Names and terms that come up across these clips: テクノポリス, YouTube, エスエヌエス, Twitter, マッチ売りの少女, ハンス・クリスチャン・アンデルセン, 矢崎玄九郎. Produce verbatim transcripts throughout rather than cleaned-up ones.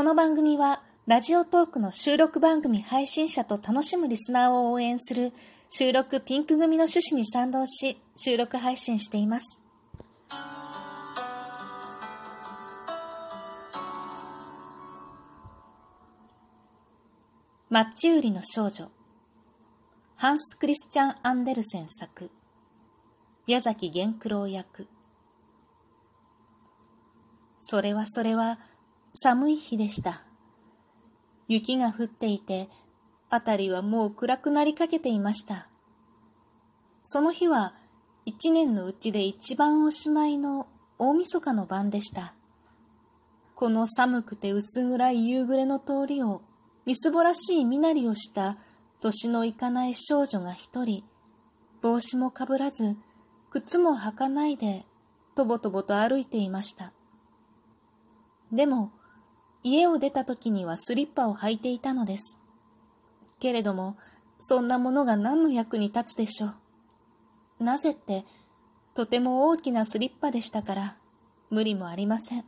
この番組はラジオトークの収録番組配信者と楽しむリスナーを応援する収録ピンク組の趣旨に賛同し収録配信しています。マッチ売りの少女、ハンス・クリスチャン・アンデルセン作、矢崎玄九郎役。それはそれは寒い日でした。雪が降っていて、あたりはもう暗くなりかけていました。その日は一年のうちで一番おしまいの大晦日の晩でした。この寒くて薄暗い夕暮れの通りをみすぼらしい身なりをした年のいかない少女が一人、帽子もかぶらず、靴も履かないで、とぼとぼと歩いていました。でも、家を出た時にはスリッパを履いていたのです。けれども、そんなものが何の役に立つでしょう。なぜって、とても大きなスリッパでしたから、無理もありません。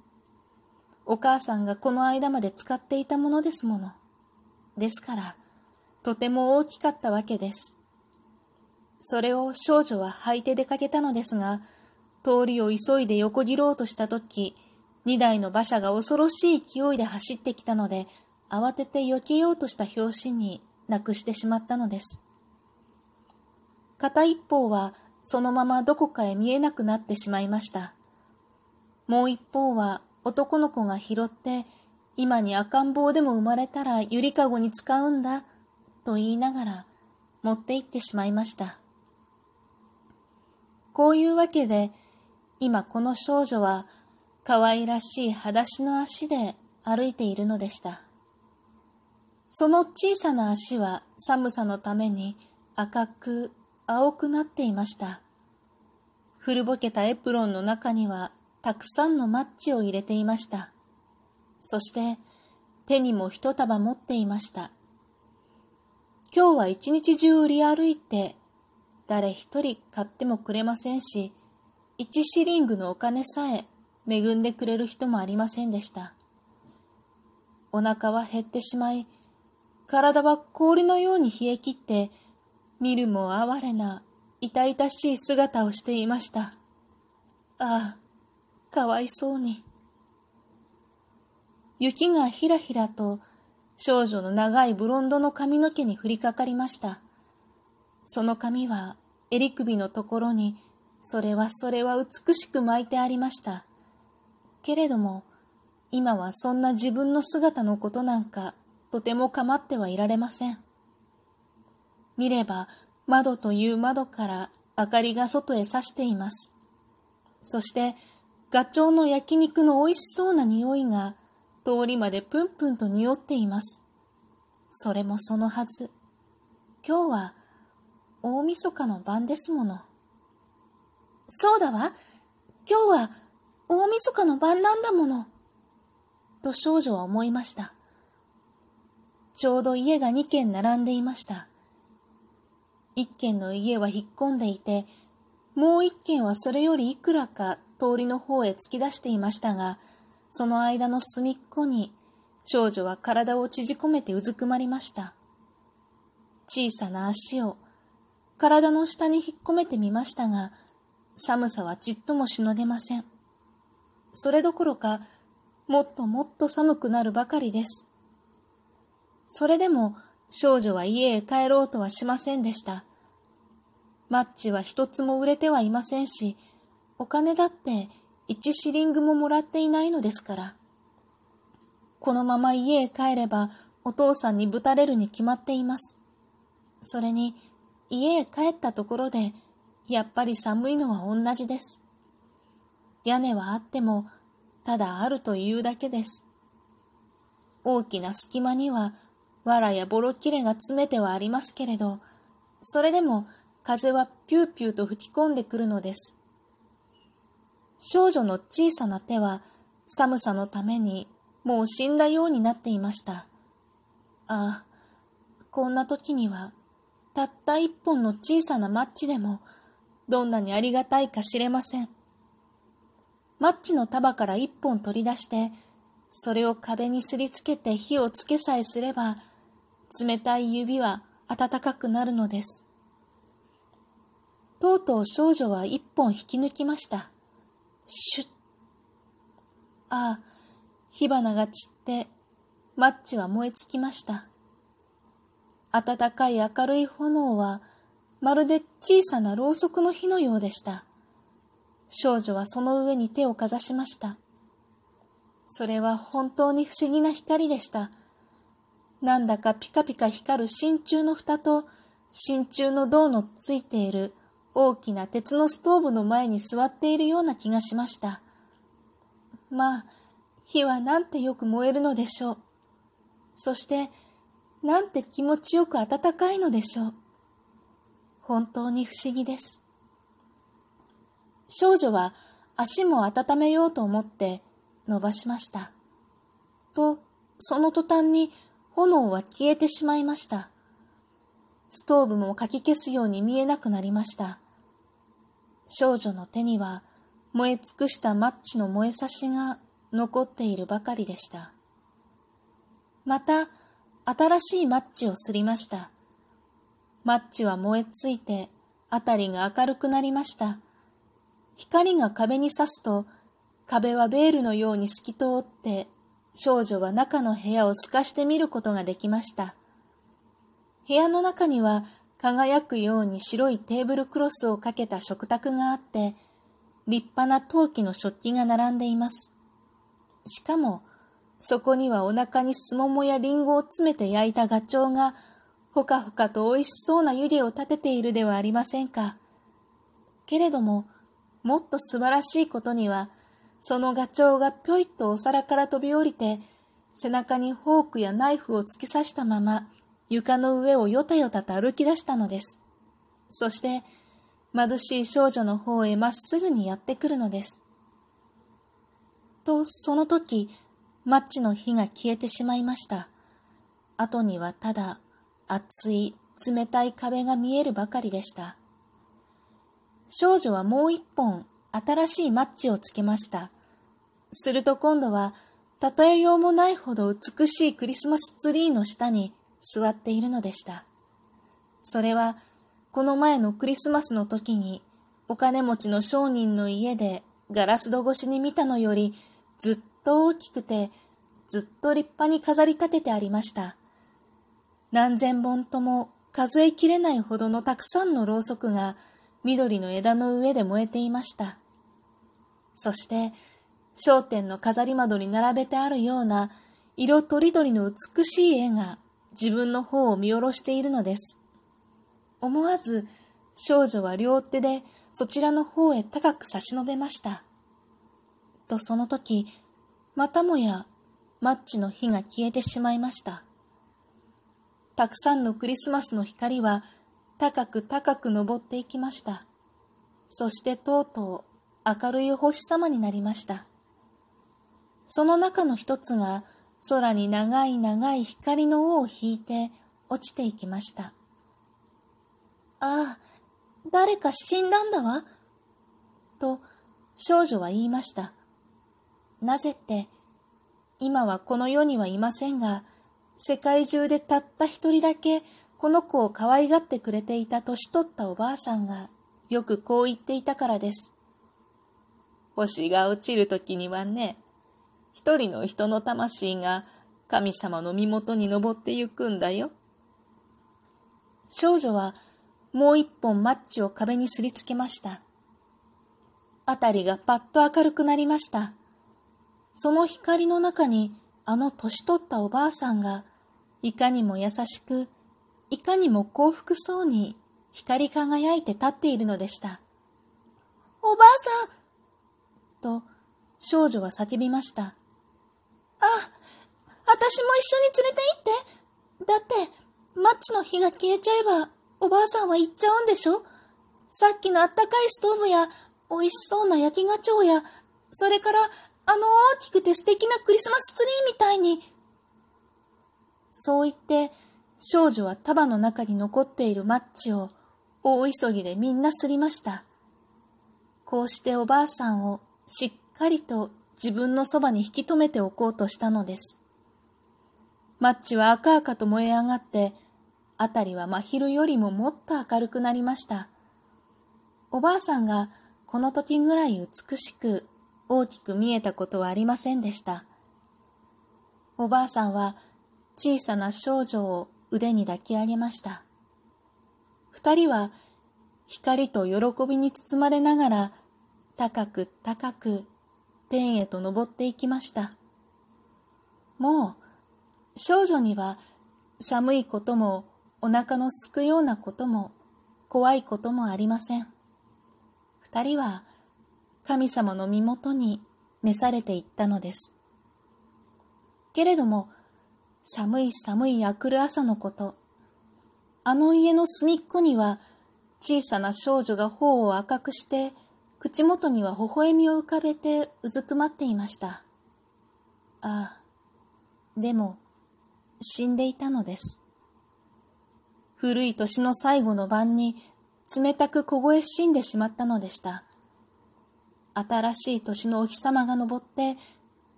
お母さんがこの間まで使っていたものですもの。ですから、とても大きかったわけです。それを少女は履いて出かけたのですが、通りを急いで横切ろうとしたとき、二台の馬車が恐ろしい勢いで走ってきたので、慌てて避けようとした拍子になくしてしまったのです。片一方はそのままどこかへ見えなくなってしまいました。もう一方は男の子が拾って、今に赤ん坊でも生まれたらゆりかごに使うんだ、と言いながら持って行ってしまいました。こういうわけで、今この少女は可愛らしい裸足の足で歩いているのでした。その小さな足は寒さのために赤く青くなっていました。古ぼけたエプロンの中にはたくさんのマッチを入れていました。そして手にも一束持っていました。今日は一日中売り歩いて、誰一人買ってもくれませんし、一シリングのお金さえ恵んでくれる人もありませんでした。お腹は減ってしまい、体は氷のように冷え切って、見るも哀れな痛々しい姿をしていました。ああ、かわいそうに。雪がひらひらと、少女の長いブロンドの髪の毛に降りかかりました。その髪は襟首のところに、それはそれは美しく巻いてありました。けれども、今はそんな自分の姿のことなんか、とても構ってはいられません。見れば、窓という窓から明かりが外へ差しています。そして、ガチョウの焼肉の美味しそうな匂いが、通りまでプンプンと匂っています。それもそのはず。今日は大晦日の晩ですもの。そうだわ。今日は大晦日の晩なんだもの。と少女は思いました。ちょうど家がに軒並んでいました。いっ軒の家は引っ込んでいて、もういっ軒はそれよりいくらか通りの方へ突き出していましたが、その間の隅っこに少女は体を縮こめてうずくまりました。小さな足を体の下に引っ込めてみましたが、寒さはちっともしのげません。それどころか、もっともっと寒くなるばかりです。それでも少女は家へ帰ろうとはしませんでした。マッチは一つも売れてはいませんし、お金だって、一シリングももらっていないのですから。このまま家へ帰ればお父さんにぶたれるに決まっています。それに家へ帰ったところでやっぱり寒いのは同じです。屋根はあってもただあるというだけです。大きな隙間には藁やボロ切れが詰めてはありますけれど、それでも風はピューピューと吹き込んでくるのです。少女の小さな手は寒さのためにもう死んだようになっていました。ああ、こんな時にはたった一本の小さなマッチでもどんなにありがたいか知れません。マッチの束から一本取り出して、それを壁にすりつけて火をつけさえすれば、冷たい指は暖かくなるのです。とうとう少女は一本引き抜きました。シュッ。ああ、火花が散って、マッチは燃え尽きました。暖かい明るい炎は、まるで小さなろうそくの火のようでした。少女はその上に手をかざしました。それは本当に不思議な光でした。なんだかピカピカ光る真鍮の蓋と真鍮の銅のついている大きな鉄のストーブの前に座っているような気がしました。まあ、火はなんてよく燃えるのでしょう。そして、なんて気持ちよく暖かいのでしょう。本当に不思議です。少女は足も温めようと思って、伸ばしました。と、その途端に炎は消えてしまいました。ストーブもかき消すように見えなくなりました。少女の手には燃え尽くしたマッチの燃えさしが残っているばかりでした。また、新しいマッチをすりました。マッチは燃えついて、あたりが明るくなりました。光が壁に刺すと、壁はベールのように透き通って、少女は中の部屋を透かして見ることができました。部屋の中には輝くように白いテーブルクロスをかけた食卓があって、立派な陶器の食器が並んでいます。しかも、そこにはお腹にスモモやリンゴを詰めて焼いたガチョウが、ほかほかとおいしそうな湯気を立てているではありませんか。けれども、もっと素晴らしいことには、そのガチョウがぴょいっとお皿から飛び降りて、背中にフォークやナイフを突き刺したまま、床の上をよたよたと歩き出したのです。そして、貧しい少女の方へまっすぐにやってくるのです。と、その時、マッチの火が消えてしまいました。後にはただ、熱い、冷たい壁が見えるばかりでした。少女はもう一本、新しいマッチをつけました。すると今度は、たとえようもないほど美しいクリスマスツリーの下に座っているのでした。それは、この前のクリスマスの時に、お金持ちの商人の家でガラス戸越しに見たのより、ずっと大きくて、ずっと立派に飾り立ててありました。何千本とも数えきれないほどのたくさんのろうそくが、緑の枝の上で燃えていました。そして、商店の飾り窓に並べてあるような色とりどりの美しい絵が自分の方を見下ろしているのです。思わず少女は両手でそちらの方へ高く差し伸べました。とその時、またもやマッチの火が消えてしまいました。たくさんのクリスマスの光は高く高く登っていきました。そしてとうとう、明るいお星様になりました。その中の一つが空に長い長い光の尾を引いて落ちていきました。ああ、誰か死んだんだわ。と少女は言いました。なぜって、今はこの世にはいませんが、世界中でたった一人だけこの子を可愛がってくれていた年取ったおばあさんがよくこう言っていたからです。星が落ちるときにはね、一人の人の魂が神様の身元に登ってゆくんだよ。少女はもう一本マッチを壁にすりつけました。あたりがパッと明るくなりました。その光の中にあの年取ったおばあさんがいかにも優しく、いかにも幸福そうに光り輝いて立っているのでした。おばあさんと少女は叫びました。あ、私も一緒に連れて行って。だって、マッチの火が消えちゃえば、おばあさんは行っちゃうんでしょ？さっきのあったかいストーブや、美味しそうな焼きガチョウや、それから、あの大きくて素敵なクリスマスツリーみたいに。そう言って、少女は束の中に残っているマッチを、大急ぎでみんなすりました。こうしておばあさんを、しっかりと自分のそばに引き止めておこうとしたのです。マッチは赤々と燃え上がって、あたりは真昼よりももっと明るくなりました。おばあさんがこの時ぐらい美しく大きく見えたことはありませんでした。おばあさんは小さな少女を腕に抱き上げました。二人は光と喜びに包まれながら高く高く天へと登っていきました。もう少女には寒いこともお腹のすくようなことも怖いこともありません。二人は神様の身元に召されていったのです。けれども寒い寒い明くる朝のこと、あの家の隅っこには小さな少女が頬を赤くして口元には微笑みを浮かべてうずくまっていました。ああ、でも死んでいたのです。古い年の最後の晩に冷たく凍え死んでしまったのでした。新しい年のお日様が昇って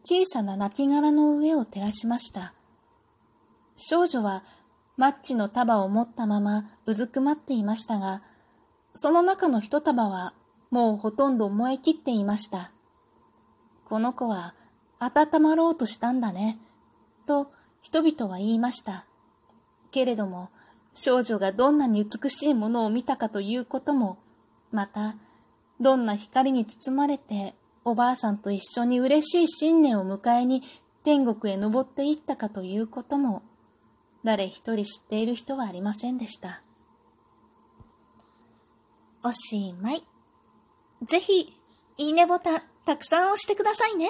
小さな亡骸の上を照らしました。少女はマッチの束を持ったままうずくまっていましたが、その中の一束はもうほとんど燃え切っていました。この子は温まろうとしたんだね、と人々は言いました。けれども、少女がどんなに美しいものを見たかということも、また、どんな光に包まれておばあさんと一緒に嬉しい新年を迎えに天国へ登っていったかということも、誰一人知っている人はありませんでした。おしまい。ぜひ、いいねボタンたくさん押してくださいね。